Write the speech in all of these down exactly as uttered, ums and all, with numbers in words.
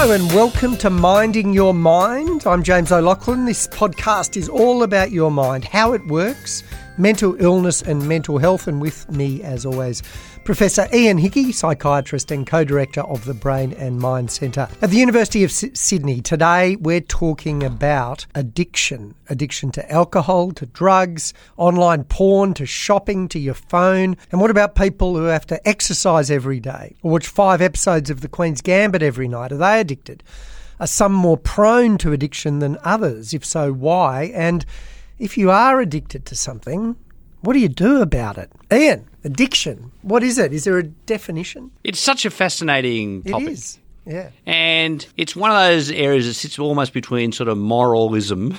Hello and welcome to Minding Your Mind. I'm James O'Loughlin. This podcast is all about your mind, how it works, mental illness and mental health, and with me, as always, Professor Ian Hickie, psychiatrist and co-director of the Brain and Mind Centre at the University of S- Sydney. Today, we're talking about addiction, addiction to alcohol, to drugs, online porn, to shopping, to your phone. And what about people who have to exercise every day or watch five episodes of the Queen's Gambit every night? Are they addicted? Are some more prone to addiction than others? If so, why? And if you are addicted to something, what do you do about it? Ian, addiction, what is it? Is there a definition? It's such a fascinating topic. It is, yeah. And it's one of those areas that sits almost between sort of moralism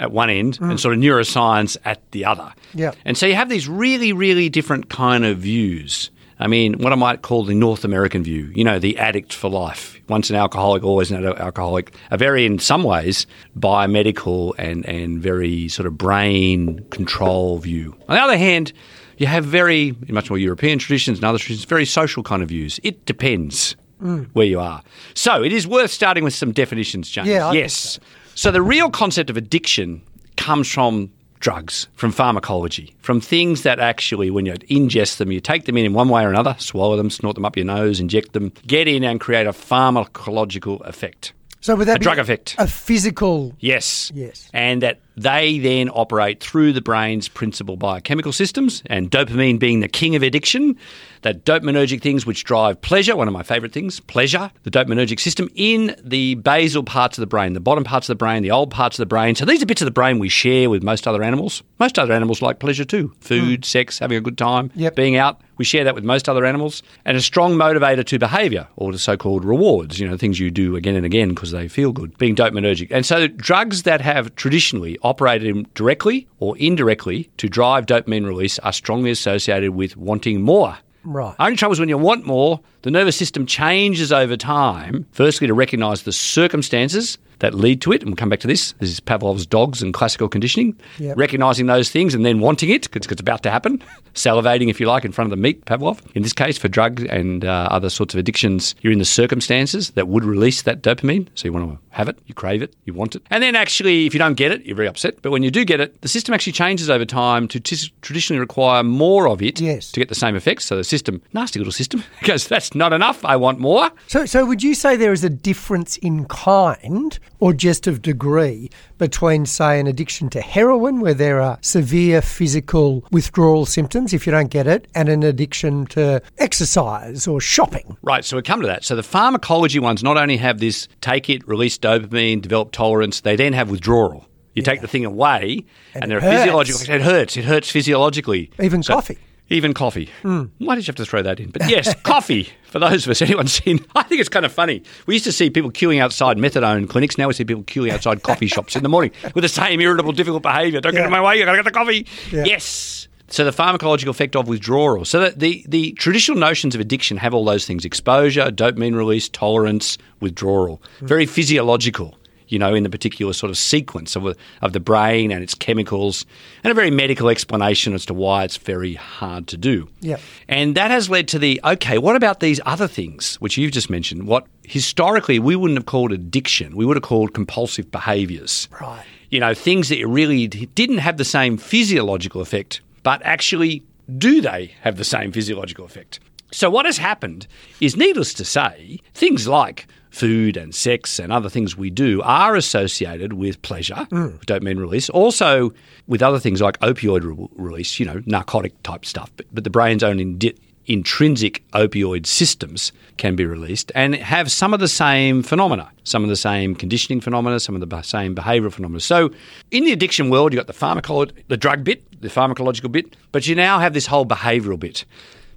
at one end mm. and sort of neuroscience at the other. Yeah. And so you have these really, really different kind of views. I mean, what I might call the North American view, you know, the addict for life. Once an alcoholic, always an alcoholic. A very, in some ways, biomedical and, and very sort of brain control view. On the other hand, you have very, much more European traditions and other traditions, very social kind of views. It depends mm. where you are. So it is worth starting with some definitions, James. Yeah, I yes. So. so the real concept of addiction comes from drugs, from pharmacology, from things that actually, when you ingest them, you take them in in one way or another, swallow them, snort them up your nose, inject them, get in and create a pharmacological effect. So would that a be drug effect. A physical? Yes. Yes. And that they then operate through the brain's principal biochemical systems, and dopamine being the king of addiction, that dopaminergic things which drive pleasure, one of my favourite things, pleasure, the dopaminergic system in the basal parts of the brain, the bottom parts of the brain, the old parts of the brain. So these are bits of the brain we share with most other animals. Most other animals like pleasure too. Food, mm. sex, having a good time, yep. being out. We share that with most other animals. And a strong motivator to behaviour, or to so-called rewards, you know, things you do again and again because they feel good, being dopaminergic. And so drugs that have traditionally operated directly or indirectly to drive dopamine release are strongly associated with wanting more. Right. Only trouble is when you want more, the nervous system changes over time, firstly to recognise the circumstances that lead to it, and we'll come back to this. This is Pavlov's dogs and classical conditioning, yep. recognising those things and then wanting it because it's about to happen, salivating, if you like, in front of the meat, Pavlov. In this case, for drugs and uh, other sorts of addictions, you're in the circumstances that would release that dopamine, so you want to have it, you crave it, you want it. And then actually, if you don't get it, you're very upset, but when you do get it, the system actually changes over time to t- traditionally require more of it yes. to get the same effects. So the system, nasty little system, goes, that's not enough, I want more. So, so would you say there is a difference in kind or just of degree between, say, an addiction to heroin where there are severe physical withdrawal symptoms if you don't get it, and an addiction to exercise or shopping? Right, so we come to that. So the pharmacology ones not only have this take it, release dopamine, develop tolerance, they then have withdrawal. You yeah. take the thing away and, and there are physiological – it hurts. It hurts physiologically. Even so, coffee. Even coffee. Mm. Why did you have to throw that in? But yes, coffee, for those of us, anyone's seen, I think it's kind of funny. We used to see people queuing outside methadone clinics. Now we see people queuing outside coffee shops in the morning with the same irritable, difficult behaviour. Don't yeah. get in my way, you've got to get the coffee. Yeah. Yes. So the pharmacological effect of withdrawal. So that the, the traditional notions of addiction have all those things, exposure, dopamine release, tolerance, withdrawal, mm. very physiological. You know, in the particular sort of sequence of, of the brain and its chemicals, and a very medical explanation as to why it's very hard to do. Yeah. And that has led to the, okay, what about these other things, which you've just mentioned, what historically we wouldn't have called addiction, we would have called compulsive behaviours. Right. You know, things that really didn't have the same physiological effect, but actually do they have the same physiological effect? So what has happened is, needless to say, things like food and sex and other things we do are associated with pleasure, mm. dopamine release, also with other things like opioid re- release, you know, narcotic type stuff, but, but the brain's own indi- intrinsic opioid systems can be released and have some of the same phenomena, some of the same conditioning phenomena, some of the b- same behavioural phenomena. So in the addiction world, you've got the pharmacolo- the drug bit, the pharmacological bit, but you now have this whole behavioural bit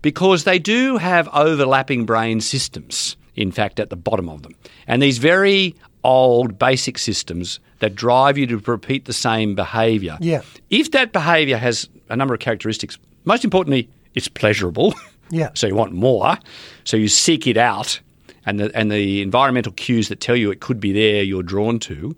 because they do have overlapping brain systems. In fact, at the bottom of them. And these very old basic systems that drive you to repeat the same behaviour. Yeah. If that behaviour has a number of characteristics, most importantly, it's pleasurable. Yeah. So you want more. So you seek it out. And the, and the environmental cues that tell you it could be there, you're drawn to.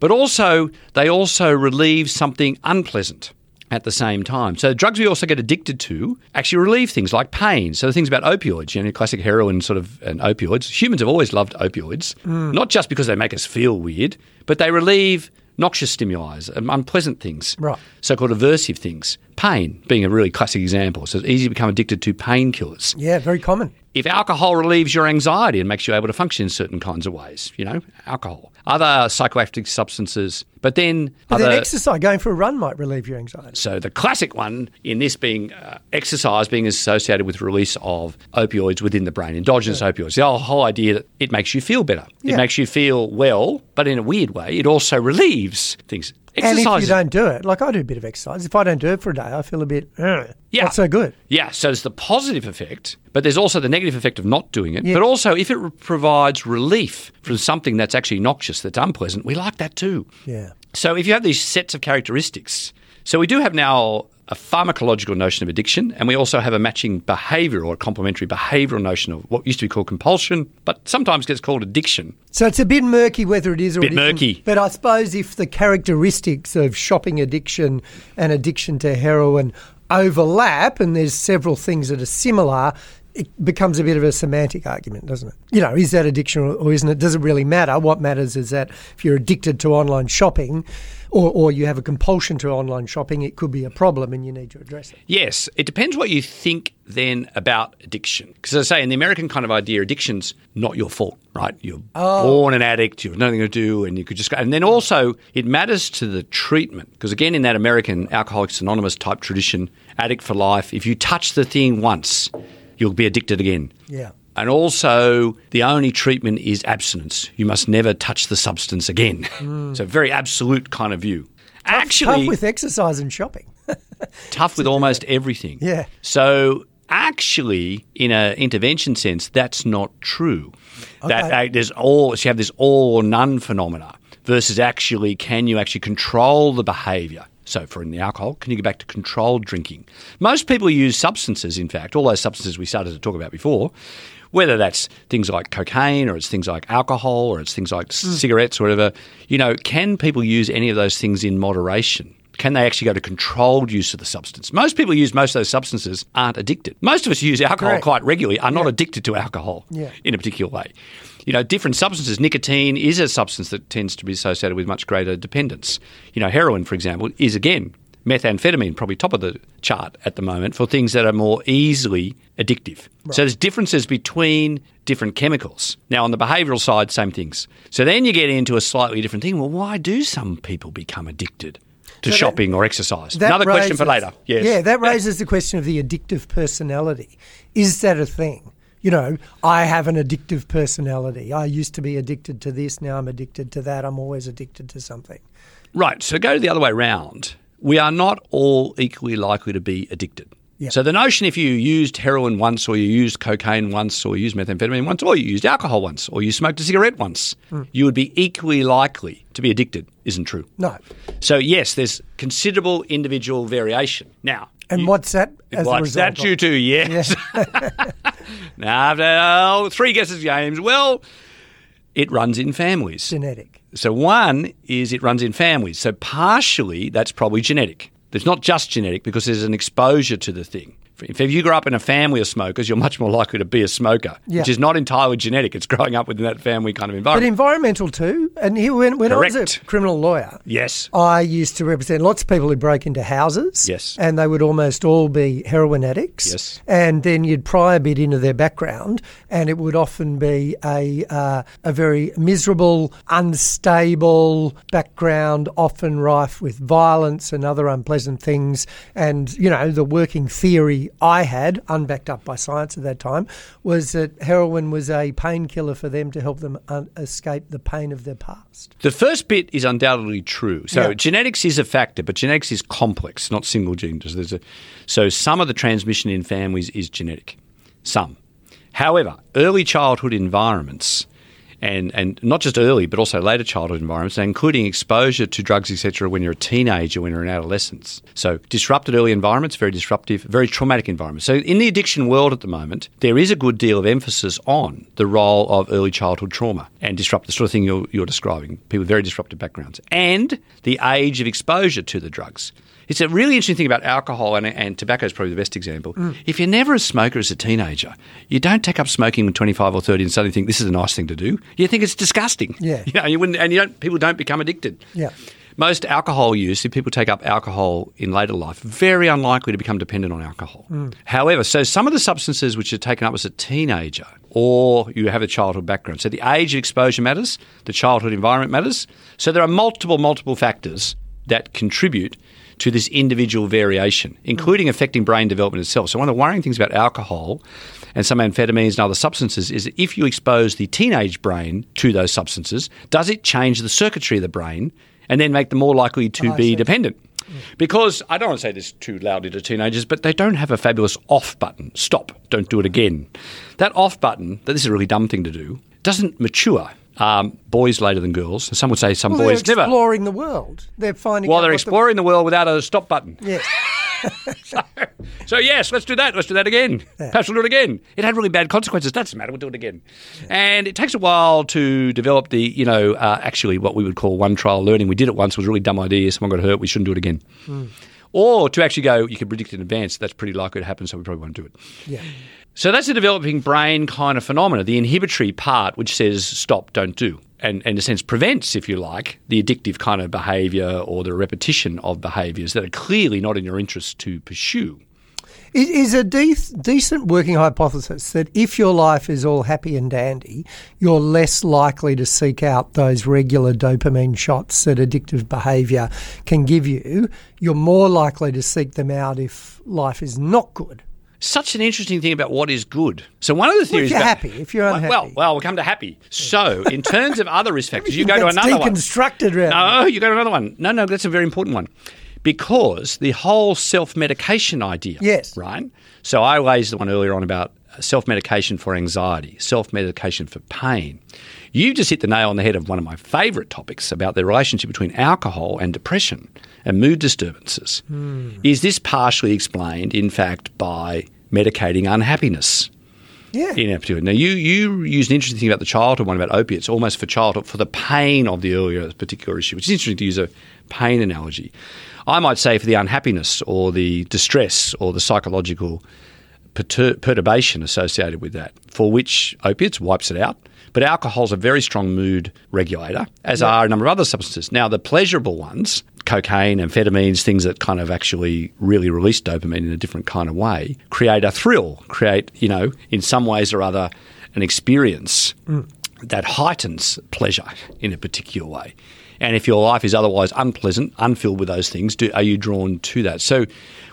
But also, they also relieve something unpleasant. at the same time. So drugs we also get addicted to actually relieve things like pain. So the things about opioids, you know, classic heroin sort of and opioids. Humans have always loved opioids, mm. not just because they make us feel weird, but they relieve noxious stimuli, unpleasant things, right. so-called aversive things. Pain being a really classic example. So it's easy to become addicted to painkillers. Yeah, very common. If alcohol relieves your anxiety and makes you able to function in certain kinds of ways, you know, alcohol. Other psychoactive substances, but then... But other, then exercise, going for a run might relieve your anxiety. So the classic one in this being uh, exercise being associated with release of opioids within the brain, endogenous yeah. opioids. The whole, whole idea that it makes you feel better. Yeah. It makes you feel well, but in a weird way, it also relieves things. Exercises. And if you don't do it, like I do a bit of exercise. If I don't do it for a day, I feel a bit, uh, yeah. not so good. Yeah, so there's the positive effect, but there's also the negative effect of not doing it. Yeah. But also if it re- provides relief from something that's actually noxious, that's unpleasant, we like that too. Yeah. So if you have these sets of characteristics, so we do have now a pharmacological notion of addiction, and we also have a matching behaviour or a complementary behavioural notion of what used to be called compulsion, but sometimes gets called addiction. So it's a bit murky whether it is or it isn't. Bit murky. But I suppose if the characteristics of shopping addiction and addiction to heroin overlap and there's several things that are similar, it becomes a bit of a semantic argument, doesn't it? You know, is that addiction or isn't it? Does it really matter? What matters is that if you're addicted to online shopping or, or you have a compulsion to online shopping, it could be a problem and you need to address it. Yes. It depends what you think then about addiction. Because as I say, in the American kind of idea, addiction's not your fault, right? You're oh. born an addict, you have nothing to do, and you could just go. And then also it matters to the treatment. Because again, in that American Alcoholics Anonymous type tradition, addict for life, if you touch the thing once, you'll be addicted again. Yeah. And also, the only treatment is abstinence. You must never touch the substance again. Mm. So very absolute kind of view. Tough, actually, tough with exercise and shopping. Tough with almost everything. Yeah. So actually, in an intervention sense, that's not true. Okay. That uh, there's all so you have this all or none phenomena versus actually, can you actually control the behaviour? So for in the alcohol, can you go back to controlled drinking? Most people use substances, in fact, all those substances we started to talk about before, whether that's things like cocaine or it's things like alcohol or it's things like mm. cigarettes or whatever, you know, can people use any of those things in moderation? Can they actually go to controlled use of the substance? Most people who use most of those substances aren't addicted. Most of us who use alcohol Correct. quite regularly are yeah. not addicted to alcohol yeah. in a particular way. You know, different substances, nicotine is a substance that tends to be associated with much greater dependence. You know, heroin, for example, is again methamphetamine, probably top of the chart at the moment for things that are more easily addictive. Right. So there's differences between different chemicals. Now, on the behavioural side, same things. So then you get into a slightly different thing. Well, why do some people become addicted to so shopping that, or exercise? Another raises, question for later. Yes. Yeah, that raises the question of the addictive personality. Is that a thing? You know, I have an addictive personality. I used to be addicted to this. Now I'm addicted to that. I'm always addicted to something. Right. So go the other way around. We are not all equally likely to be addicted. Yep. So the notion if you used heroin once or you used cocaine once or you used methamphetamine once or you used alcohol once or you smoked a cigarette once, mm. you would be equally likely to be addicted isn't true. No. So, yes, there's considerable individual variation. Now, And you, what's that as what's a result? What's that you do, yes. Yeah. Now, after oh, three guesses, James, well, it runs in families. Genetic. So one is it runs in families. So partially that's probably genetic. It's not just genetic because there's an exposure to the thing. If you grow up in a family of smokers, you're much more likely to be a smoker, yeah. which is not entirely genetic. It's growing up within that family kind of environment. But environmental too. And here, when, when I was a criminal lawyer, yes, I used to represent lots of people who broke into houses. Yes. And they would almost all be heroin addicts. Yes. And then you'd pry a bit into their background and it would often be a, uh, a very miserable, unstable background, often rife with violence and other unpleasant things. And, you know, the working theory I had, unbacked up by science at that time, was that heroin was a painkiller for them to help them un- escape the pain of their past. The first bit is undoubtedly true. So yeah. genetics is a factor, but genetics is complex, not single gene. There's a, so some of the transmission in families is genetic, some. However, early childhood environments, and, and not just early but also later childhood environments, including exposure to drugs, et cetera, when you're a teenager, when you're an adolescent. So disrupted early environments, very disruptive, very traumatic environments. So in the addiction world at the moment, there is a good deal of emphasis on the role of early childhood trauma and disrupt the sort of thing you're, you're describing, people with very disruptive backgrounds, and the age of exposure to the drugs. It's a really interesting thing about alcohol, and, and tobacco is probably the best example. Mm. If you're never a smoker as a teenager, you don't take up smoking when twenty-five or thirty and suddenly think this is a nice thing to do. You think it's disgusting. Yeah. You know, you wouldn't, and you don't, people don't become addicted. Yeah. Most alcohol use, if people take up alcohol in later life, very unlikely to become dependent on alcohol. Mm. However, so some of the substances which are taken up as a teenager or you have a childhood background. So the age of exposure matters, the childhood environment matters. So there are multiple, multiple factors that contribute to this individual variation, including affecting brain development itself. So one of the worrying things about alcohol and some amphetamines and other substances is that if you expose the teenage brain to those substances, does it change the circuitry of the brain and then make them more likely to oh, be dependent? Mm. Because, I don't want to say this too loudly to teenagers, but they don't have a fabulous off button. Stop, don't do it again. That off button, that this is a really dumb thing to do, doesn't mature. Um, boys later than girls. Some would say some well, boys never. They're exploring never. the world. They're finding Well, they're exploring the... the world without a stop button. Yes. so, so, yes, let's do that. Let's do that again. Yeah. Perhaps we'll do it again. It had really bad consequences. That's the matter. We'll do it again. Yeah. And it takes a while to develop the, you know, uh, actually what we would call one trial learning. We did it once. It was a really dumb idea. Someone got hurt. We shouldn't do it again. Mm. Or to actually go, you can predict in advance. That's pretty likely to happen, so we probably won't do it. Yeah. So that's a developing brain kind of phenomena, the inhibitory part which says stop, don't do, and, and in a sense prevents, if you like, the addictive kind of behaviour or the repetition of behaviours that are clearly not in your interest to pursue. It is a de- decent working hypothesis that if your life is all happy and dandy, you're less likely to seek out those regular dopamine shots that addictive behaviour can give you. You're more likely to seek them out if life is not good. Such an interesting thing about what is good. So one of the theories... Well, if you're about, happy, if you're unhappy. Well, well, we'll come to happy. So in terms of other risk factors, you go to another one. That's deconstructed, really. No, you go to another one. No, no, that's a very important one. Because the whole self-medication idea, yes, right? So I raised the one earlier on about self-medication for anxiety, self-medication for pain. You just hit the nail on the head of one of my favourite topics about the relationship between alcohol and depression and mood disturbances. Mm. Is this partially explained, in fact, by medicating unhappiness? Yeah. In aptitude. Now, you, you used an interesting thing about the childhood one about opiates, almost for childhood, for the pain of the earlier particular issue, which is interesting to use a pain analogy. I might say for the unhappiness or the distress or the psychological perturbation associated with that, for which opiates wipes it out. But alcohol is a very strong mood regulator, as yeah. are a number of other substances. Now, the pleasurable ones, cocaine, amphetamines, things that kind of actually really release dopamine in a different kind of way, create a thrill, create, you know, in some ways or other, an experience mm. that heightens pleasure in a particular way. And if your life is otherwise unpleasant, unfilled with those things, do, are you drawn to that? So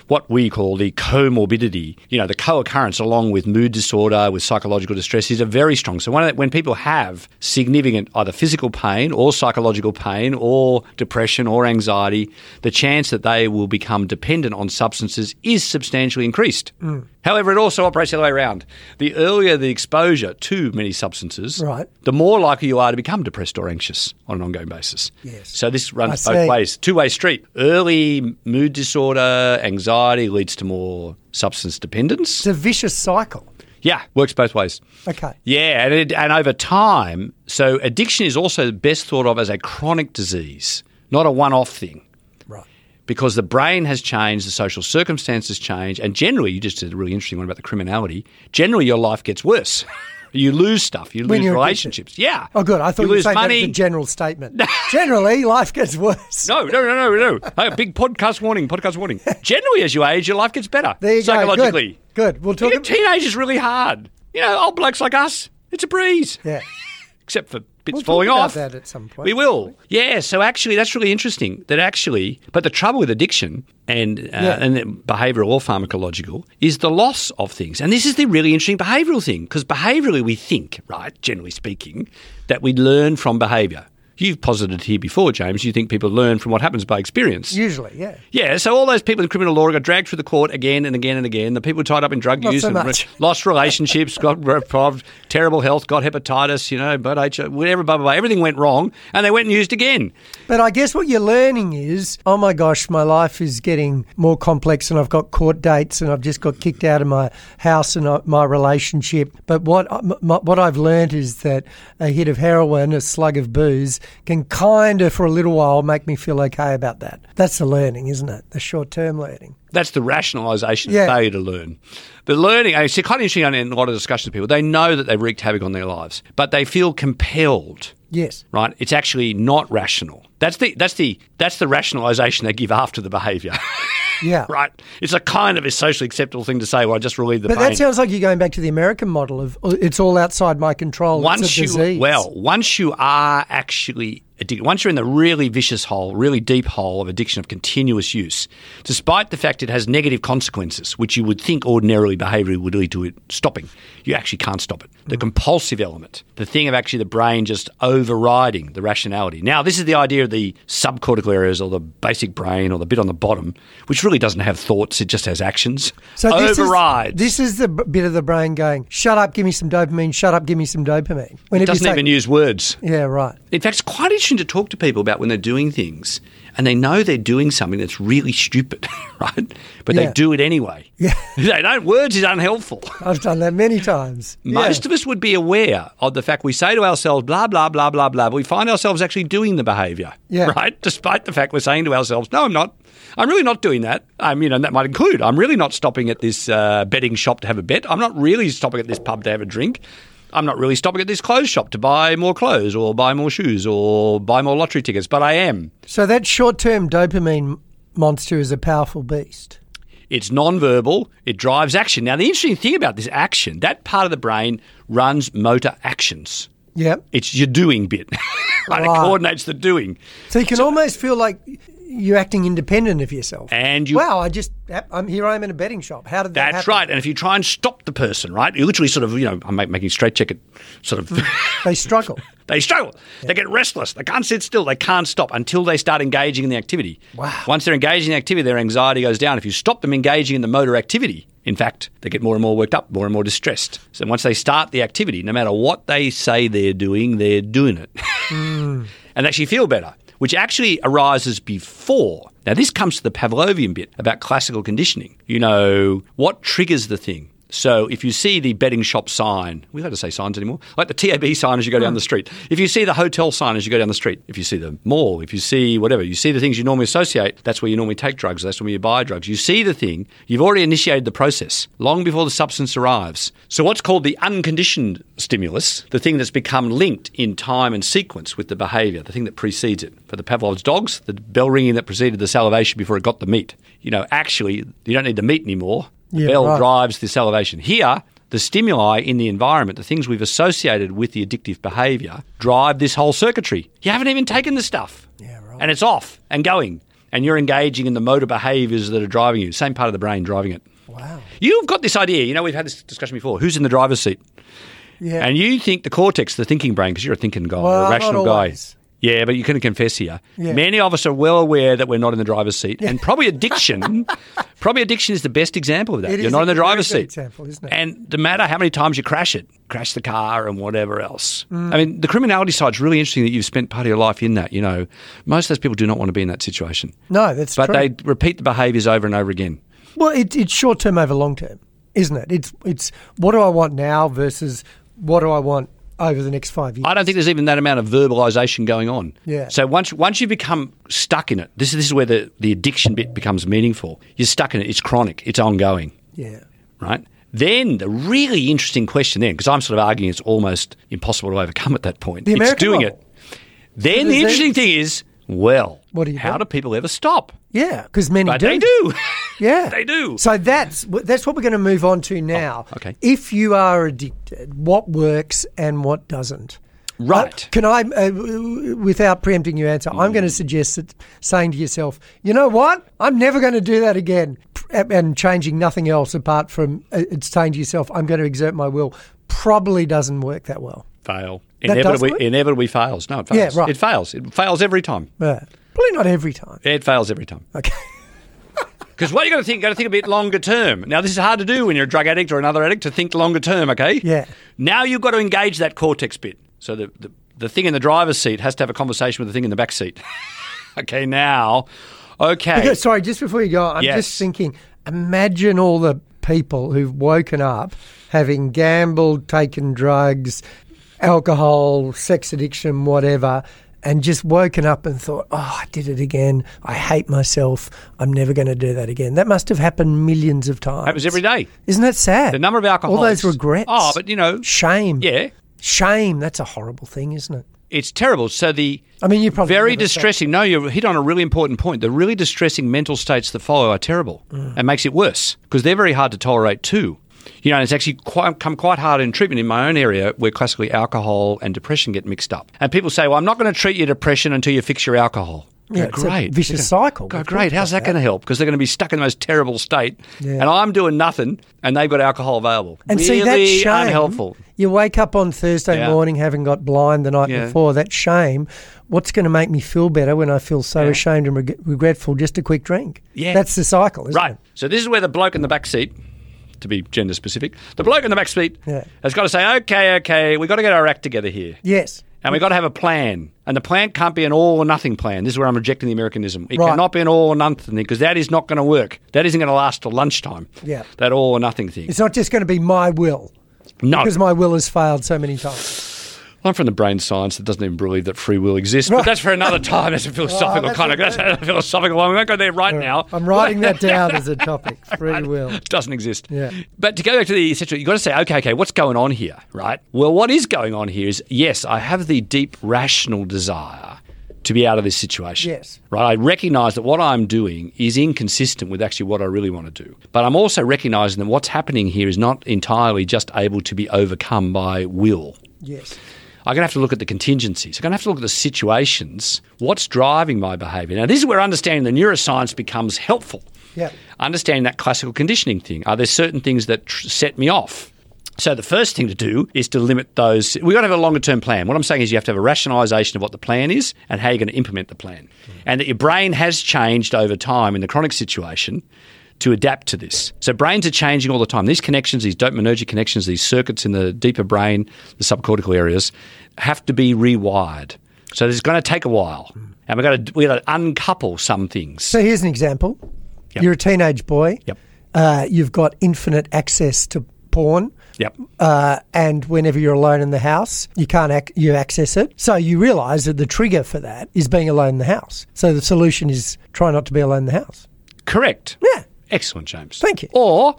what we call the comorbidity, you know, the co-occurrence along with mood disorder, with psychological distress is a very strong. So when, when people have significant either physical pain or psychological pain or depression or anxiety, the chance that they will become dependent on substances is substantially increased. Mm. However, it also operates the other way around. The earlier the exposure to many substances, right, the more likely you are to become depressed or anxious on an ongoing basis. Yes. So this runs both ways, two-way street. Early mood disorder, anxiety leads to more substance dependence. It's a vicious cycle. Yeah, works both ways. Okay. Yeah, and, it, and over time, so addiction is also best thought of as a chronic disease, not a one-off thing. Because the brain has changed, the social circumstances change, and generally, you just did a really interesting one about the criminality, generally your life gets worse. You lose stuff. You lose relationships. Yeah. Oh, good. I thought you were saying that was a general statement. Generally, life gets worse. No, no, no, no, no. Oh, big podcast warning, podcast warning. Generally, as you age, your life gets better. There you go. Psychologically. Good. Good. We'll talk about... You know, teenage is really hard. You know, old blokes like us, it's a breeze. Yeah. Except for... It's we'll falling talk about off. That at some point. We will. Yeah, so actually that's really interesting that actually – but the trouble with addiction and uh, yeah. and behavioural or pharmacological is the loss of things. And this is the really interesting behavioural thing because behaviourally we think, right, generally speaking, that we learn from behaviour. You've posited here before, James, you think people learn from what happens by experience. Usually, yeah. Yeah, so all those people in criminal law got dragged through the court again and again and again. The people tied up in drug Not use so and much. Lost relationships, got robbed, terrible health, got hepatitis, you know, but H I V, whatever, blah, blah, blah. Everything went wrong and they went and used again. But I guess what you're learning is, oh my gosh, my life is getting more complex and I've got court dates and I've just got kicked out of my house and my relationship. But what, what I've learned is that a hit of heroin, a slug of booze, can kind of for a little while make me feel okay about that. That's the learning, isn't it? The short-term learning. That's the rationalisation yeah. failure to learn. The learning, it's kind of interesting in a lot of discussions with people. They know that they've wreaked havoc on their lives, but they feel compelled. Yes. Right? It's actually not rational. That's the that's the that's the rationalisation they give after the behaviour. Yeah. Right? It's a kind of a socially acceptable thing to say, well, I just relieve the but pain. But that sounds like you're going back to the American model of it's all outside my control, once it's a you, disease. Well, once you are actually addicted, once you're in the really vicious hole, really deep hole of addiction of continuous use, despite the fact it has negative consequences, which you would think ordinarily behaviour would lead to it stopping, you actually can't stop it. The mm. compulsive element, the thing of actually the brain just overriding the rationality. Now, this is the idea of the subcortical areas or the basic brain or the bit on the bottom, which really doesn't have thoughts, it just has actions. So this overrides. Is, this is the bit of the brain going, shut up, give me some dopamine, shut up, give me some dopamine. When it doesn't say, even use words. Yeah, right. In fact, it's quite interesting to talk to people about when they're doing things and they know they're doing something that's really stupid, right? But yeah. they do it anyway. Yeah. They don't, words is unhelpful. I've done that many times. Most yeah. of us would be aware of the fact we say to ourselves, blah, blah, blah, blah, blah, but we find ourselves actually doing the behaviour, yeah. right? Despite the fact we're saying to ourselves, no, I'm not. I'm really not doing that. Um, you know, and that might include, I'm really not stopping at this uh, betting shop to have a bet. I'm not really stopping at this pub to have a drink. I'm not really stopping at this clothes shop to buy more clothes or buy more shoes or buy more lottery tickets, but I am. So that short-term dopamine monster is a powerful beast. It's non-verbal. It drives action. Now, the interesting thing about this action, that part of the brain runs motor actions. Yep. It's your doing bit. Right? Right. It coordinates the doing. So you can so, almost feel like you're acting independent of yourself. And you, wow, I just, I'm here I am in a betting shop. How did that happen? That's right. And if you try and stop the person, right, you literally sort of, you know, I'm making straight check it sort of. They struggle. They struggle. Yeah. They get restless. They can't sit still. They can't stop until they start engaging in the activity. Wow. Once they're engaging in the activity, their anxiety goes down. If you stop them engaging in the motor activity, in fact, they get more and more worked up, more and more distressed. So once they start the activity, no matter what they say they're doing, they're doing it. Mm. And they actually feel better, which actually arises before. Now, this comes to the Pavlovian bit about classical conditioning. You know, what triggers the thing? So if you see the betting shop sign, we don't have to say signs anymore, like the T A B sign as you go down the street. If you see the hotel sign as you go down the street, if you see the mall, if you see whatever, you see the things you normally associate, that's where you normally take drugs, that's where you buy drugs. You see the thing, you've already initiated the process long before the substance arrives. So what's called the unconditioned stimulus, the thing that's become linked in time and sequence with the behaviour, the thing that precedes it. For the Pavlov's dogs, the bell ringing that preceded the salivation before it got the meat. You know, actually, you don't need the meat anymore. The yeah, bell right. drives the salivation. Here, the stimuli in the environment, the things we've associated with the addictive behaviour, drive this whole circuitry. You haven't even taken the stuff. Yeah, right. And it's off and going. And you're engaging in the motor behaviours that are driving you. Same part of the brain driving it. Wow. You've got this idea. You know, we've had this discussion before. Who's in the driver's seat? Yeah. And you think the cortex, the thinking brain, because you're a thinking guy, well, a rational guy. Yeah, but you can confess here. Yeah. Many of us are well aware that we're not in the driver's seat, yeah. and probably addiction, probably addiction is the best example of that. It You're not in the driver's seat, example, isn't it? And no matter how many times you crash it, crash the car and whatever else. Mm. I mean, the criminality side's really interesting that you've spent part of your life in that. You know, most of those people do not want to be in that situation. No, that's but true. But they repeat the behaviours over and over again. Well, it, it's short term over long term, isn't it? It's it's what do I want now versus what do I want over the next five years. I don't think there's even that amount of verbalisation going on. Yeah. So once once you become stuck in it, this is this is where the, the addiction bit becomes meaningful. You're stuck in it. It's chronic. It's ongoing. Yeah. Right? Then the really interesting question then, because I'm sort of arguing it's almost impossible to overcome at that point. The American it's doing model. It. Then the interesting that... thing is, well, what do you how think? Do people ever stop? Yeah, because many but do. They do. Yeah. They do. So that's that's what we're going to move on to now. Oh, okay. If you are addicted, what works and what doesn't? Right. Uh, can I, uh, without preempting your answer, mm. I'm going to suggest that saying to yourself, you know what? I'm never going to do that again, and changing nothing else apart from uh, saying to yourself, I'm going to exert my will, probably doesn't work that well. Fail. Inevitably, that inevitably fails. No, it fails. Yeah, right. It fails. It fails every time. Right. Probably not every time. It fails every time. Okay. Because what you're going to think, you're going to think a bit longer term. Now, this is hard to do when you're a drug addict or another addict to think longer term, okay? Yeah. Now you've got to engage that cortex bit. So the, the, the thing in the driver's seat has to have a conversation with the thing in the back seat. Okay, now, okay. Because, sorry, just before you go, I'm yes. just thinking, imagine all the people who've woken up having gambled, taken drugs, alcohol, sex addiction, whatever, and just woken up and thought, oh, I did it again. I hate myself. I'm never going to do that again. That must have happened millions of times. That was every day. Isn't that sad? The number of alcoholics. All those regrets. Oh, but you know. Shame. Yeah. Shame. That's a horrible thing, isn't it? It's terrible. So the I mean, you probably very distressing – no, you hit on a really important point. The really distressing mental states that follow are terrible mm. and makes it worse because they're very hard to tolerate too. You know, and it's actually quite, come quite hard in treatment in my own area where classically alcohol and depression get mixed up. And people say, well, I'm not going to treat your depression until you fix your alcohol. Yeah, go, it's great. A vicious go, cycle. Go, great. How's that, that going to help? Because they're going to be stuck in the most terrible state yeah. and I'm doing nothing and they've got alcohol available. And really see, that shame, unhelpful. You wake up on Thursday yeah. morning having got blind the night yeah. before, that shame, what's going to make me feel better when I feel so yeah. ashamed and reg- regretful? Just a quick drink. Yeah. That's the cycle, isn't right. it? So this is where the bloke in the back seat, to be gender specific, the bloke in the back seat yeah. has got to say, okay, okay, we've got to get our act together here. Yes. And we've got to have a plan. And the plan can't be an all or nothing plan. This is where I'm rejecting the Americanism. It right. cannot be an all or nothing thing because that is not going to work. That isn't going to last till lunchtime, yeah. that all or nothing thing. It's not just going to be my will. No. Because my will has failed so many times. I'm from the brain science that doesn't even believe that free will exists, right. but that's for another time. That's a philosophical oh, that's kind of that's a philosophical one. We won't go there right, right. now. I'm writing that down as a topic. Free will doesn't exist. Yeah. But to go back to the essential, you've got to say, okay, okay, what's going on here, right? Well, what is going on here is yes, I have the deep rational desire to be out of this situation. Yes. Right? I recognise that what I'm doing is inconsistent with actually what I really want to do. But I'm also recognising that what's happening here is not entirely just able to be overcome by will. Yes. I'm going to have to look at the contingencies. I'm going to have to look at the situations. What's driving my behaviour? Now, this is where understanding the neuroscience becomes helpful. Yeah. Understanding that classical conditioning thing. Are there certain things that tr- set me off? So the first thing to do is to limit those. We've got to have a longer-term plan. What I'm saying is you have to have a rationalisation of what the plan is and how you're going to implement the plan. Mm. And that your brain has changed over time in the chronic situation to adapt to this. So brains are changing all the time. These connections, these dopaminergic connections, these circuits in the deeper brain, the subcortical areas, have to be rewired. So this is going to take a while. And we're going to, we're going to uncouple some things. So here's an example. Yep. You're a teenage boy. Yep. Uh, you've got infinite access to porn. Yep. Uh, and whenever you're alone in the house, you can't ac- you access it. So you realise that the trigger for that is being alone in the house. So the solution is try not to be alone in the house. Correct. Yeah. Excellent, James. Thank you. Or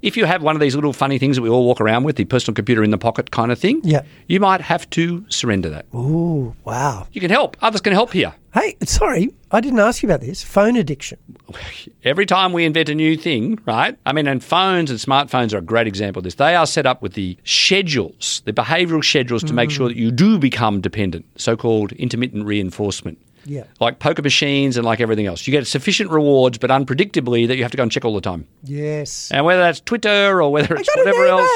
if you have one of these little funny things that we all walk around with, the personal computer in the pocket kind of thing, yeah. you might have to surrender that. Ooh, wow. You can help. Others can help here. Hey, sorry, I didn't ask you about this. Phone addiction. Every time we invent a new thing, right? I mean, and phones and smartphones are a great example of this. They are set up with the schedules, the behavioural schedules to mm. make sure that you do become dependent, so-called intermittent reinforcement. Yeah. Like poker machines and like everything else. You get sufficient rewards but unpredictably that you have to go and check all the time. Yes. And whether that's Twitter or whether it's whatever else.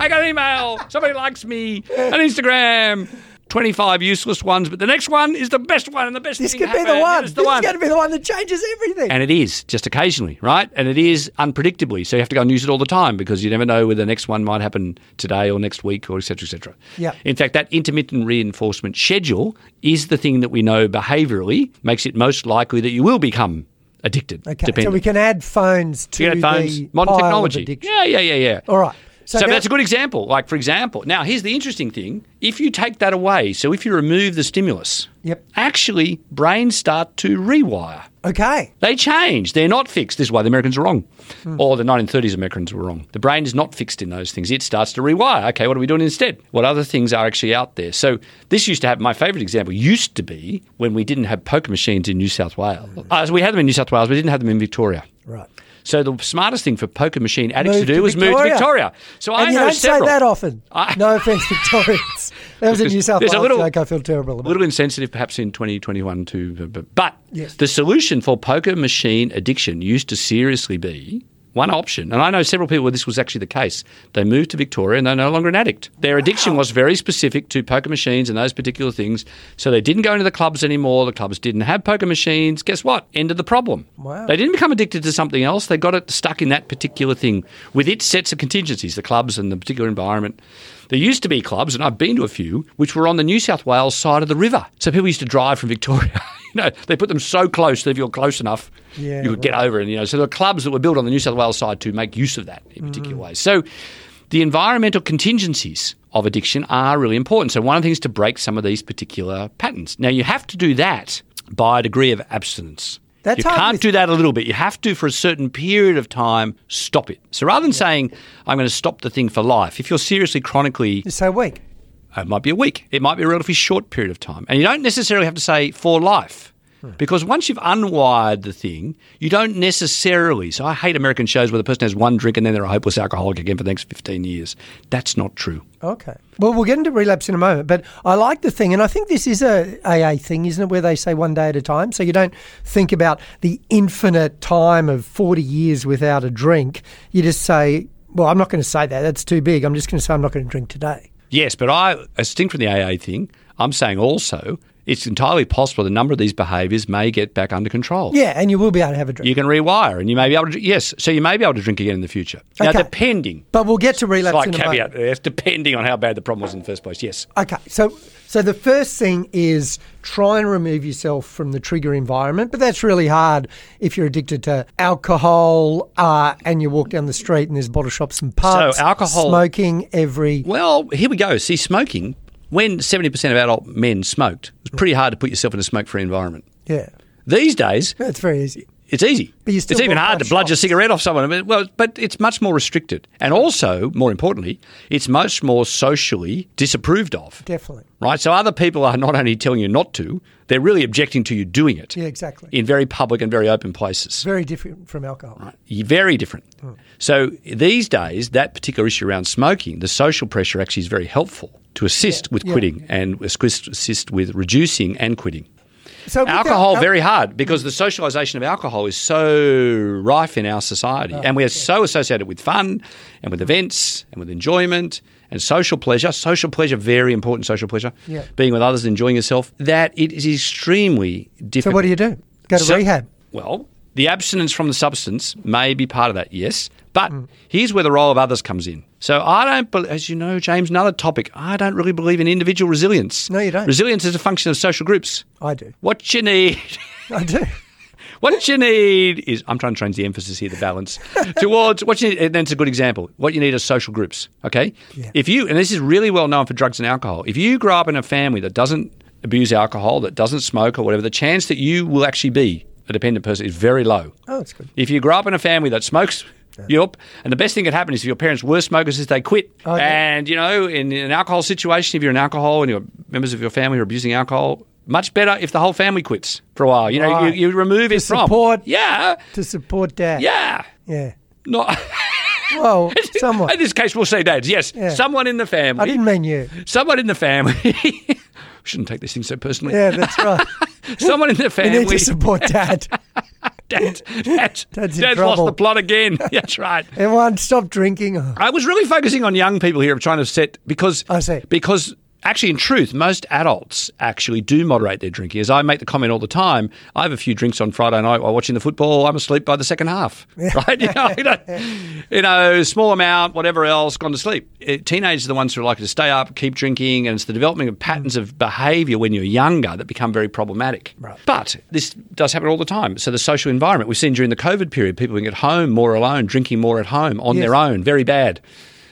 I got an email. Somebody likes me. An Instagram. twenty-five useless ones, but the next one is the best one and the best this thing happened. This could be the one. This the is one. going to be the one that changes everything. And it is, just occasionally, right? And it is unpredictably. So you have to go and use it all the time because you never know whether the next one might happen today or next week or et cetera, et cetera. Yeah. In fact, that intermittent reinforcement schedule is the thing that we know behaviourally makes it most likely that you will become addicted. Okay, dependent. So we can add phones to you can add phones, the modern technology. Addiction. Yeah, yeah, yeah, yeah. All right. So, so that's a good example. Like, for example, now here's the interesting thing. If you take that away, so if you remove the stimulus, yep. actually brains start to rewire. Okay. They change. They're not fixed. This is why the Americans were wrong mm. or the nineteen thirties Americans were wrong. The brain is not fixed in those things. It starts to rewire. Okay, what are we doing instead? What other things are actually out there? So this used to happen. My favourite example used to be when we didn't have poker machines in New South Wales. Mm. Uh, so we had them in New South Wales, but we didn't have them in Victoria. Right. So the smartest thing for poker machine addicts to do was move to Victoria. So I know several. You don't say that often. I, no offence, Victorians. That was in New South Wales. A little, I feel terrible about it. A little insensitive perhaps in twenty twenty-one too. But yes. the solution for poker machine addiction used to seriously be one option. And I know several people where this was actually the case. They moved to Victoria and they're no longer an addict. Their wow. addiction was very specific to poker machines and those particular things. So they didn't go into the clubs anymore. The clubs didn't have poker machines. Guess what? End of the problem. Wow. They didn't become addicted to something else. They got it stuck in that particular thing with its sets of contingencies, the clubs and the particular environment. There used to be clubs, and I've been to a few, which were on the New South Wales side of the river. So people used to drive from Victoria. You know, they put them so close that if you're close enough, yeah, you could right. get over. And you know, so there were clubs that were built on the New South Wales side to make use of that in particular mm. ways. So the environmental contingencies of addiction are really important. So one of the things is to break some of these particular patterns. Now, you have to do that by a degree of abstinence. That's you can't with- do that a little bit. You have to, for a certain period of time, stop it. So rather than yeah. saying, I'm going to stop the thing for life, if you're seriously chronically... Just say a week. It might be a week. It might be a relatively short period of time. And you don't necessarily have to say for life. Because once you've unwired the thing, you don't necessarily – so I hate American shows where the person has one drink and then they're a hopeless alcoholic again for the next fifteen years. That's not true. Okay. Well, we'll get into relapse in a moment, but I like the thing, and I think this is a A A thing, isn't it, where they say one day at a time, so you don't think about the infinite time of forty years without a drink. You just say, well, I'm not going to say that. That's too big. I'm just going to say I'm not going to drink today. Yes, but I – distinct from the A A thing, I'm saying also – it's entirely possible the number of these behaviours may get back under control. Yeah, and you will be able to have a drink. You can rewire, and you may be able to. Yes, so you may be able to drink again in the future. Okay. Now, depending. But we'll get to relapse. Like in a caveat, moment. It's depending on how bad the problem was in the first place. Yes. Okay, so so the first thing is try and remove yourself from the trigger environment, but that's really hard if you're addicted to alcohol uh, and you walk down the street and there's bottle shops and pubs. So alcohol, smoking every. Well, here we go. See, smoking. When seventy percent of adult men smoked, it was pretty hard to put yourself in a smoke-free environment. Yeah. These days... It's very easy. It's easy. But you still it's even hard to bludge a cigarette off someone. Well, but it's much more restricted. And also, more importantly, it's much more socially disapproved of. Definitely. Right? So other people are not only telling you not to, they're really objecting to you doing it. Yeah, exactly. In very public and very open places. Very different from alcohol. Right? Very different. Mm. So these days, that particular issue around smoking, the social pressure actually is very helpful to assist yeah, with quitting yeah. and assist with reducing and quitting. So alcohol, that, very hard because the socialisation of alcohol is so rife in our society oh, and we are yeah. so associated with fun and with events and with enjoyment and social pleasure, social pleasure, very important social pleasure, yeah. being with others and enjoying yourself, that it is extremely difficult. So what do you do? Go to so, rehab? Well, the abstinence from the substance may be part of that, yes, but mm. here's where the role of others comes in. So I don't, be- as you know, James, another topic, I don't really believe in individual resilience. No, you don't. Resilience is a function of social groups. I do. What you need... I do. What you need is... I'm trying to change the emphasis here, the balance, towards what you need... And that's a good example. What you need are social groups, okay? Yeah. If you... And this is really well known for drugs and alcohol. If you grow up in a family that doesn't abuse alcohol, that doesn't smoke or whatever, the chance that you will actually be a dependent person is very low. Oh, that's good. If you grow up in a family that smokes... Yep. And the best thing that happened is if your parents were smokers is they quit. Oh, yeah. And, you know, in, in an alcohol situation, if you're an alcohol and your members of your family are abusing alcohol, much better if the whole family quits for a while. You know, right. you, you remove to it from. Support, yeah. To support dad. Yeah. Yeah. Not... Well, someone. In this case, we'll say dads, yes. Yeah. Someone in the family. I didn't mean you. Someone in the family. Shouldn't take this thing so personally. Yeah, that's right. Someone in the family. You need to support dad. Dad, dad, Dad's, Dad's lost the plot again. That's right. Everyone, stop drinking. Oh. I was really focusing on young people here. I'm trying to set because I see. because actually, in truth, most adults actually do moderate their drinking. As I make the comment all the time, I have a few drinks on Friday night while watching the football. I'm asleep by the second half. Right? You know, you know, you know small amount, whatever else, gone to sleep. Teenagers are the ones who are likely to stay up, keep drinking, and it's the development of patterns of behaviour when you're younger that become very problematic. Right. But this does happen all the time. So the social environment, we've seen during the COVID period, people being at home more alone, drinking more at home on yes. their own, very bad.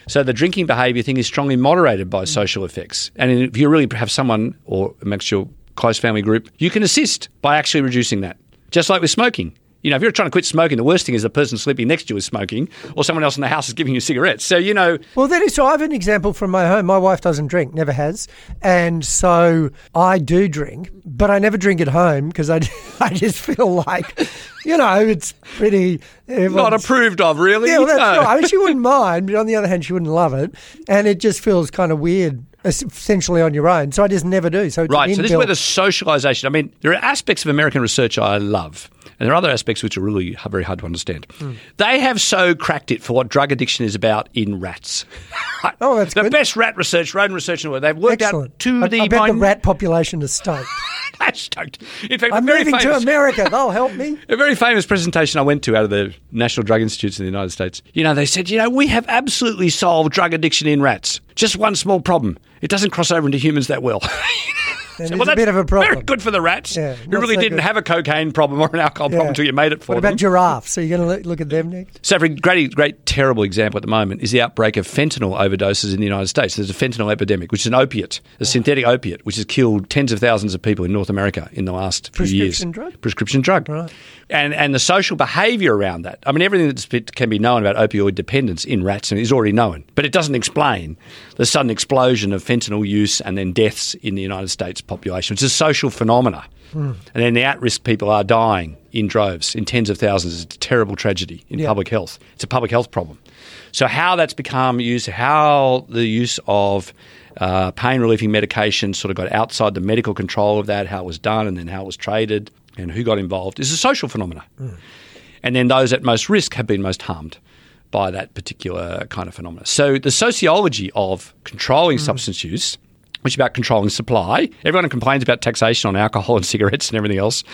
So the drinking behaviour thing is strongly moderated by social effects. And if you really have someone or amongst your close family group, you can assist by actually reducing that, just like with smoking. You know, if you're trying to quit smoking, the worst thing is the person sleeping next to you is smoking or someone else in the house is giving you cigarettes. So, you know... Well, that is... So I have an example from my home. My wife doesn't drink, never has. And so I do drink, but I never drink at home because I, I just feel like, you know, it's pretty... Not approved of, really. Yeah, well, that's no. right. I mean, she wouldn't mind, but on the other hand, she wouldn't love it. And it just feels kind of weird. Essentially on your own. So I just never do. So it's right. So this is where the socialisation, I mean, there are aspects of American research I love, and there are other aspects which are really very hard to understand. Mm. They have so cracked it for what drug addiction is about in rats. Oh, that's the good. The best rat research, rodent research in the world. They've worked Excellent. out to I, the... I bet bin- the rat population is stoked. That's stoked. In fact, I'm very moving famous, to America. They'll help me. A very famous presentation I went to out of the National Drug Institutes in the United States. You know, they said, you know, we have absolutely solved drug addiction in rats. Just one small problem. It doesn't cross over into humans that well. It's so, well, a bit of a problem. Very good for the rats yeah, who really so didn't good. have a cocaine problem or an alcohol yeah. problem until you made it for them. What about them? Giraffes? Are you going to look at them next? So, for a great, great, terrible example at the moment is the outbreak of fentanyl overdoses in the United States. There's a fentanyl epidemic, which is an opiate, a yeah. synthetic opiate, which has killed tens of thousands of people in North America in the last few years. Prescription drug? Prescription drug. Right. And, and the social behaviour around that. I mean, everything that can be known about opioid dependence in rats is already known, but it doesn't explain the sudden explosion of fentanyl use and then deaths in the United States population. It's a social phenomena. Mm. And then the at-risk people are dying in droves, in tens of thousands. It's a terrible tragedy in yeah. public health. It's a public health problem. So how that's become used, how the use of uh, pain-relieving medication sort of got outside the medical control of that, how it was done and then how it was traded and who got involved is a social phenomena. Mm. And then those at most risk have been most harmed by that particular kind of phenomena. So the sociology of controlling mm. substance use, which is about controlling supply, everyone complains about taxation on alcohol and cigarettes and everything else,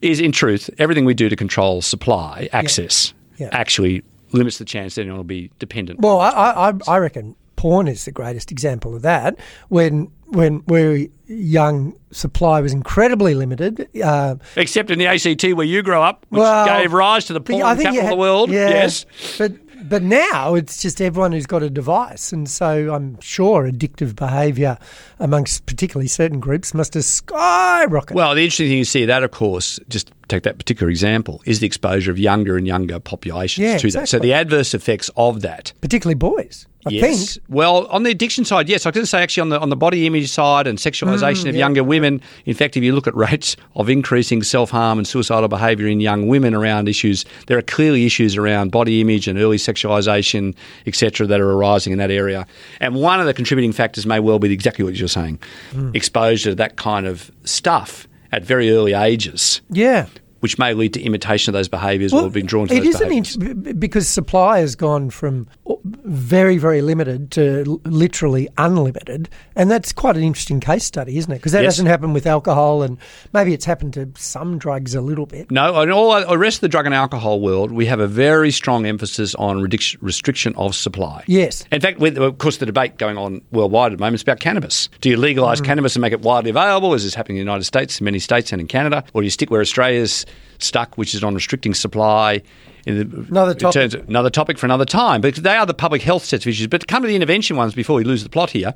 is in truth everything we do to control supply, access, yeah. Yeah. actually limits the chance that anyone will be dependent. Well, I, I, I reckon porn is the greatest example of that. When when we young, supply was incredibly limited. Uh, Except in the A C T where you grew up, which well, gave rise to the porn I think capital had, of the world. Yeah, yes. But but now it's just everyone who's got a device. And so I'm sure addictive behaviour amongst particularly certain groups must have skyrocketed. Well, the interesting thing you see that, of course, just take that particular example, is the exposure of younger and younger populations yeah, to exactly. that. So the adverse effects of that. Particularly boys. I yes. think. Well, on the addiction side, yes. I was going to say actually on the on the body image side and sexualisation mm, of yeah. younger women, in fact, if you look at rates of increasing self-harm and suicidal behaviour in young women around issues, there are clearly issues around body image and early sexualisation, et cetera, that are arising in that area. And one of the contributing factors may well be exactly what you're saying, mm. exposure to that kind of stuff at very early ages. Yeah. Which may lead to imitation of those behaviours well, or being drawn to those behaviours. It isn't int- because supply has gone from very, very limited to literally unlimited, and that's quite an interesting case study, isn't it? Because that yes. hasn't happened with alcohol, and maybe it's happened to some drugs a little bit. No, in all the rest of the drug and alcohol world, we have a very strong emphasis on restriction of supply. Yes. In fact, with, of course, the debate going on worldwide at the moment is about cannabis. Do you legalise mm. cannabis and make it widely available? Is this happening in the United States, in many states and in Canada? Or do you stick where Australia's stuck, which is on restricting supply. In the, another topic. In terms of, another topic for another time. But they are the public health sets of issues. But to come to the intervention ones before we lose the plot here,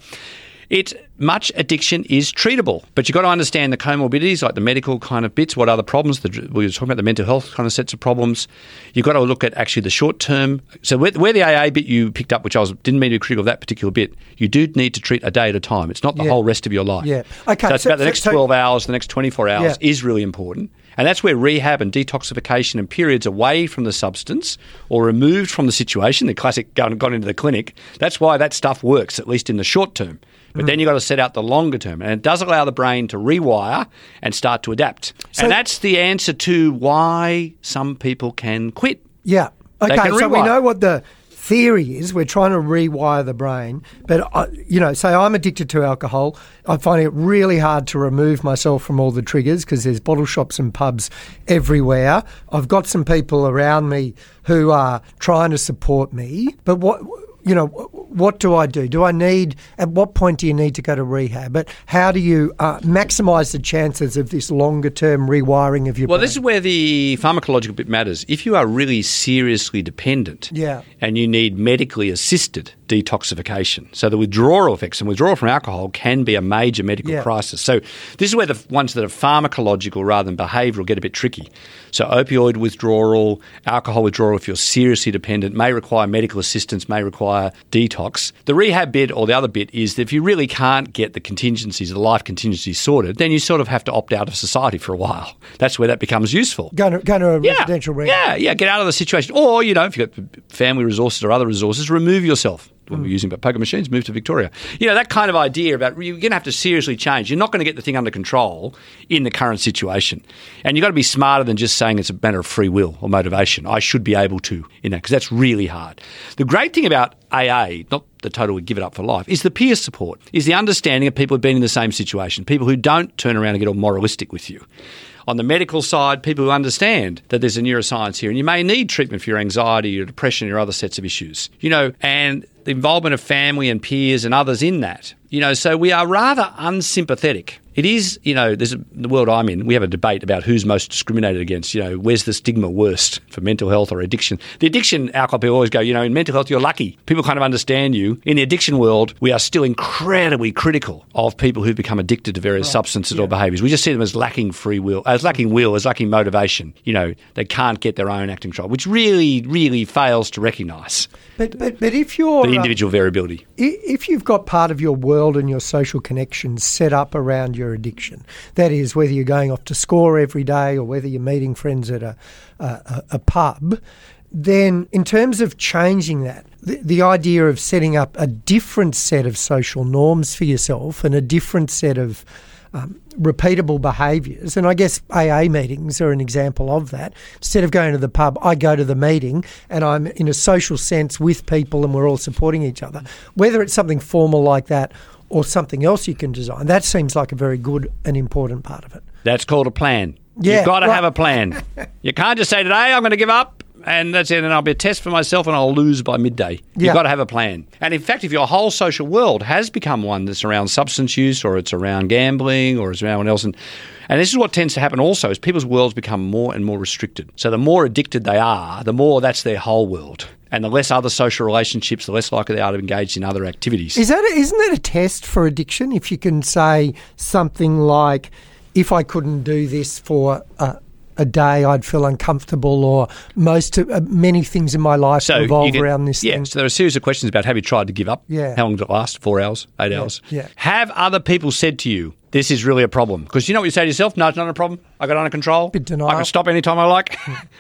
it's much addiction is treatable. But you've got to understand the comorbidities, like the medical kind of bits, what other problems, the, we were talking about the mental health kind of sets of problems. You've got to look at actually the short term. So where, where the A A bit you picked up, which I was, didn't mean to be critical of that particular bit, you do need to treat a day at a time. It's not the yeah. whole rest of your life. Yeah. Okay. So it's so, about the next so, twelve hours, the next twenty-four hours yeah. is really important. And that's where rehab and detoxification and periods away from the substance or removed from the situation, the classic gone, gone into the clinic, that's why that stuff works, at least in the short term. But mm. then you've got to set out the longer term. And it does allow the brain to rewire and start to adapt. So, and that's the answer to why some people can quit. Yeah. Okay, so rewire. We know what the theory is. We're trying to rewire the brain. But, I, you know, say I'm addicted to alcohol. I find it really hard to remove myself from all the triggers because there's bottle shops and pubs everywhere. I've got some people around me who are trying to support me. But what... You know, what do I do? Do I need, at what point do you need to go to rehab? But how do you uh, maximise the chances of this longer-term rewiring of your well, brain? Well, this is where the pharmacological bit matters. If you are really seriously dependent yeah. and you need medically assisted detoxification, so the withdrawal effects and withdrawal from alcohol can be a major medical yeah. crisis. So this is where the ones that are pharmacological rather than behavioural get a bit tricky. So opioid withdrawal, alcohol withdrawal, if you're seriously dependent, may require medical assistance, may require detox. The rehab bit or the other bit is that if you really can't get the contingencies, the life contingencies sorted, then you sort of have to opt out of society for a while. That's where that becomes useful. Go to, go to a yeah, residential rehab. Yeah, yeah, get out of the situation. Or, you know, if you've got family resources or other resources, remove yourself. When mm. we're using poker machines, move to Victoria. You know, that kind of idea about you're going to have to seriously change. You're not going to get the thing under control in the current situation. And you've got to be smarter than just saying it's a matter of free will or motivation. I should be able to, you know, because that's really hard. The great thing about A A, not the total we give it up for life, is the peer support, is the understanding of people who've been in the same situation, people who don't turn around and get all moralistic with you. On the medical side, people who understand that there's a neuroscience here and you may need treatment for your anxiety, your depression, your other sets of issues, you know, and the involvement of family and peers and others in that. You know, so we are rather unsympathetic It is, you know, there's a, the world I'm in, we have a debate about who's most discriminated against, you know, where's the stigma worst for mental health or addiction. The addiction, alcohol people always go, you know, in mental health, you're lucky. People kind of understand you. In the addiction world, we are still incredibly critical of people who've become addicted to various right. substances yeah. or behaviours. We just see them as lacking free will, as lacking will, as lacking motivation. You know, they can't get their own act in control, which really, really fails to recognise but, but, but if you're, the individual uh, variability. If you've got part of your world and your social connections set up around your your addiction. That is, whether you're going off to score every day or whether you're meeting friends at a, a, a pub, then in terms of changing that, the, the idea of setting up a different set of social norms for yourself and a different set of um, repeatable behaviours, and I guess A A meetings are an example of that. Instead of going to the pub, I go to the meeting and I'm in a social sense with people and we're all supporting each other. Whether it's something formal like that or something else you can design. That seems like a very good and important part of it. That's called a plan. Yeah, You've got to right. have a plan. You can't just say, today I'm going to give up, and that's it, and I'll be a test for myself, and I'll lose by midday. Yeah. You've got to have a plan. And in fact, if your whole social world has become one that's around substance use or it's around gambling or it's around one else, and, and this is what tends to happen also is people's worlds become more and more restricted. So the more addicted they are, the more that's their whole world. And the less other social relationships, the less likely they are to engage in other activities. Is that a, isn't that a test for addiction? If you can say something like, if I couldn't do this for a, a day, I'd feel uncomfortable, or most uh, many things in my life so revolve can, around this yeah, thing. So there are a series of questions about, have you tried to give up? Yeah. How long did it last? Four hours? Eight yeah, hours? Yeah. Have other people said to you, this is really a problem? Because you know what you say to yourself? No, it's not a problem. I got it under control. Bit denial. I can stop anytime I like.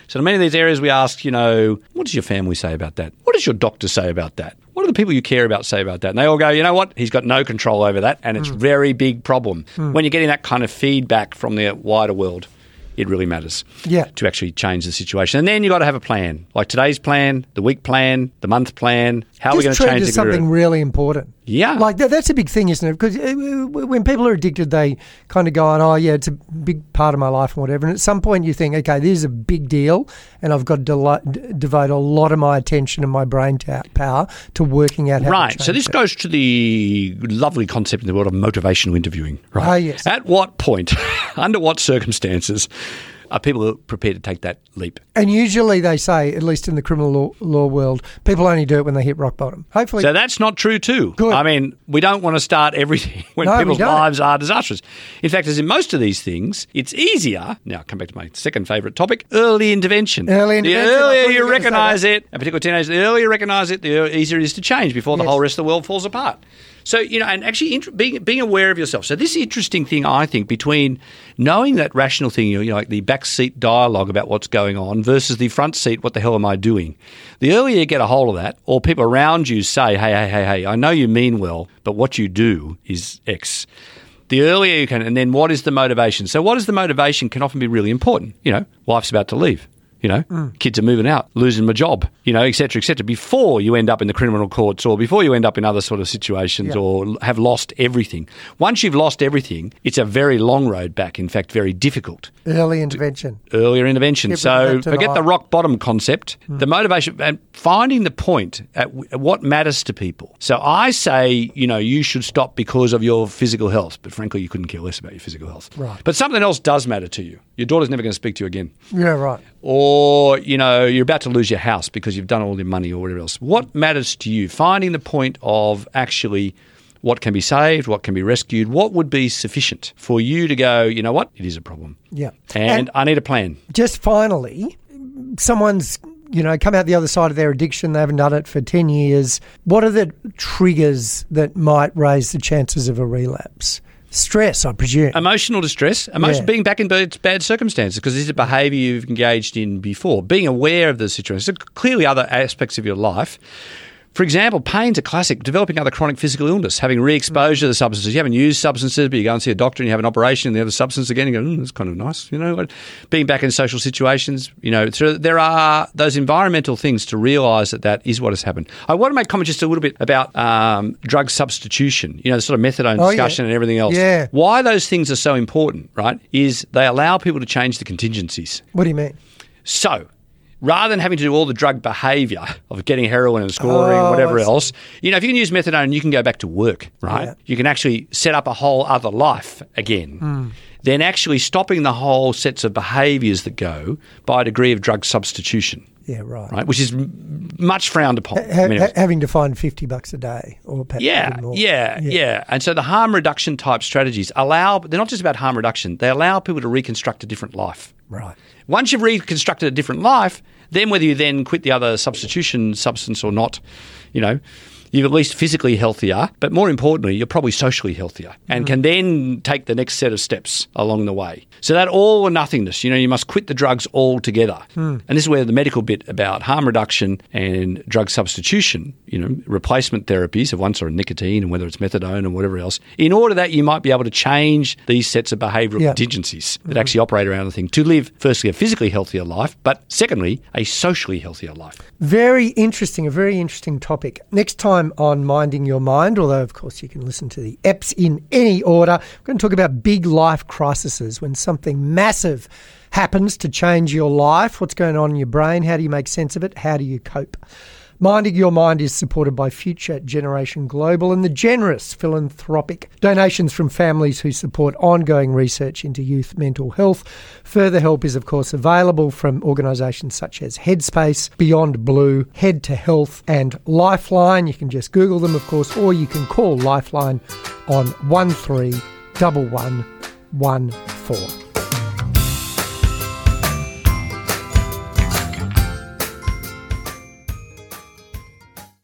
So in many of these areas we ask, you know, what does your family say about that? What does your doctor say about that? What do the people you care about say about that? And they all go, you know what? He's got no control over that, and it's a mm. very big problem. Mm. When you're getting that kind of feedback from the wider world, it really matters yeah. to actually change the situation. And then you've got to have a plan, like today's plan, the week plan, the month plan. How Just are we going to change it? Just treat it as something really important. Yeah. Like that, that's a big thing, isn't it? Because when people are addicted, they kind of go on, oh, yeah, it's a big part of my life and whatever. And at some point you think, okay, this is a big deal and I've got to deli- d- devote a lot of my attention and my brain t- power to working out how right. to change it. Right. So this it. goes to the lovely concept in the world of motivational interviewing, right? Oh, yes. At what point, under what circumstances are people prepared to take that leap? And usually they say, at least in the criminal law, law world, people only do it when they hit rock bottom. Hopefully. So that's not true too. Good. I mean, we don't want to start everything when no, people's lives are disastrous. In fact, as in most of these things, it's easier. Now, I'll come back to my second favourite topic, early intervention. Early intervention. The earlier you recognise it, and particularly teenagers, the earlier you recognise it, the easier it is to change before yes. the whole rest of the world falls apart. So, you know, and actually int- being being aware of yourself. So this interesting thing, I think, between knowing that rational thing, you know, like the backseat dialogue about what's going on versus the front seat, what the hell am I doing? The earlier you get a hold of that, or people around you say, hey, hey, hey, hey, I know you mean well, but what you do is X. The earlier you can, and then what is the motivation? So what is the motivation can often be really important. You know, wife's about to leave. You know, mm. kids are moving out, losing my job, you know, et cetera, et cetera, before you end up in the criminal courts or before you end up in other sort of situations yeah. or have lost everything. Once you've lost everything, it's a very long road back, in fact, very difficult. Early intervention. Earlier intervention. Keep so forget the rock bottom concept, mm. the motivation and finding the point at, w- at what matters to people. So I say, you know, you should stop because of your physical health, but frankly, you couldn't care less about your physical health. Right. But something else does matter to you. Your daughter's never going to speak to you again. Yeah, right. Or Or, you know, you're about to lose your house because you've done all your money or whatever else. What matters to you? Finding the point of actually what can be saved, what can be rescued, what would be sufficient for you to go, you know what, it is a problem. Yeah. And, and I need a plan. Just finally, someone's, you know, come out the other side of their addiction, they haven't done it for ten years. What are the triggers that might raise the chances of a relapse? Stress, I presume. Emotional distress, emotion, yeah. being back in bad circumstances because this is a behaviour you've engaged in before, being aware of the situation. So clearly other aspects of your life. For example, pain's a classic, developing other chronic physical illness, having re-exposure to the substances. You haven't used substances, but you go and see a doctor and you have an operation and the other substance again, you go, mm, that's kind of nice, you know. Being back in social situations, you know. So there are those environmental things to realise that that is what has happened. I want to make comment just a little bit about um, drug substitution, you know, the sort of methadone oh, discussion yeah. and everything else. Yeah. Why those things are so important, right, is they allow people to change the contingencies. What do you mean? So rather than having to do all the drug behaviour of getting heroin and scoring oh, and whatever else, you know, if you can use methadone, you can go back to work, right? Yeah. You can actually set up a whole other life again. Mm. Then actually stopping the whole sets of behaviours that go by a degree of drug substitution. Yeah, right. Right, which is much frowned upon. Ha- I mean, ha- having to find fifty bucks a day or perhaps yeah, more. Yeah, yeah, yeah. And so the harm reduction type strategies allow, they're not just about harm reduction, they allow people to reconstruct a different life. Right. Once you've reconstructed a different life, then whether you then quit the other substitution substance or not, you know, you're at least physically healthier, but more importantly, you're probably socially healthier and mm. can then take the next set of steps along the way. So that all or nothingness, you know, you must quit the drugs altogether. Mm. And this is where the medical bit about harm reduction and drug substitution, you know, replacement therapies of one sort of nicotine and whether it's methadone or whatever else, in order that you might be able to change these sets of behavioural yeah. contingencies that mm-hmm. actually operate around the thing to live, firstly, a physically healthier life, but secondly, a socially healthier life. Very interesting, a very interesting topic. Next time on Minding Your Mind, although, of course, you can listen to the eps in any order. We're going to talk about big life crises, when something massive happens to change your life. What's going on in your brain? How do you make sense of it? How do you cope? Minding Your Mind is supported by Future Generation Global and the generous philanthropic donations from families who support ongoing research into youth mental health. Further help is, of course, available from organisations such as Headspace, Beyond Blue, Head to Health and Lifeline. You can just Google them, of course, or you can call Lifeline on one three one one one four.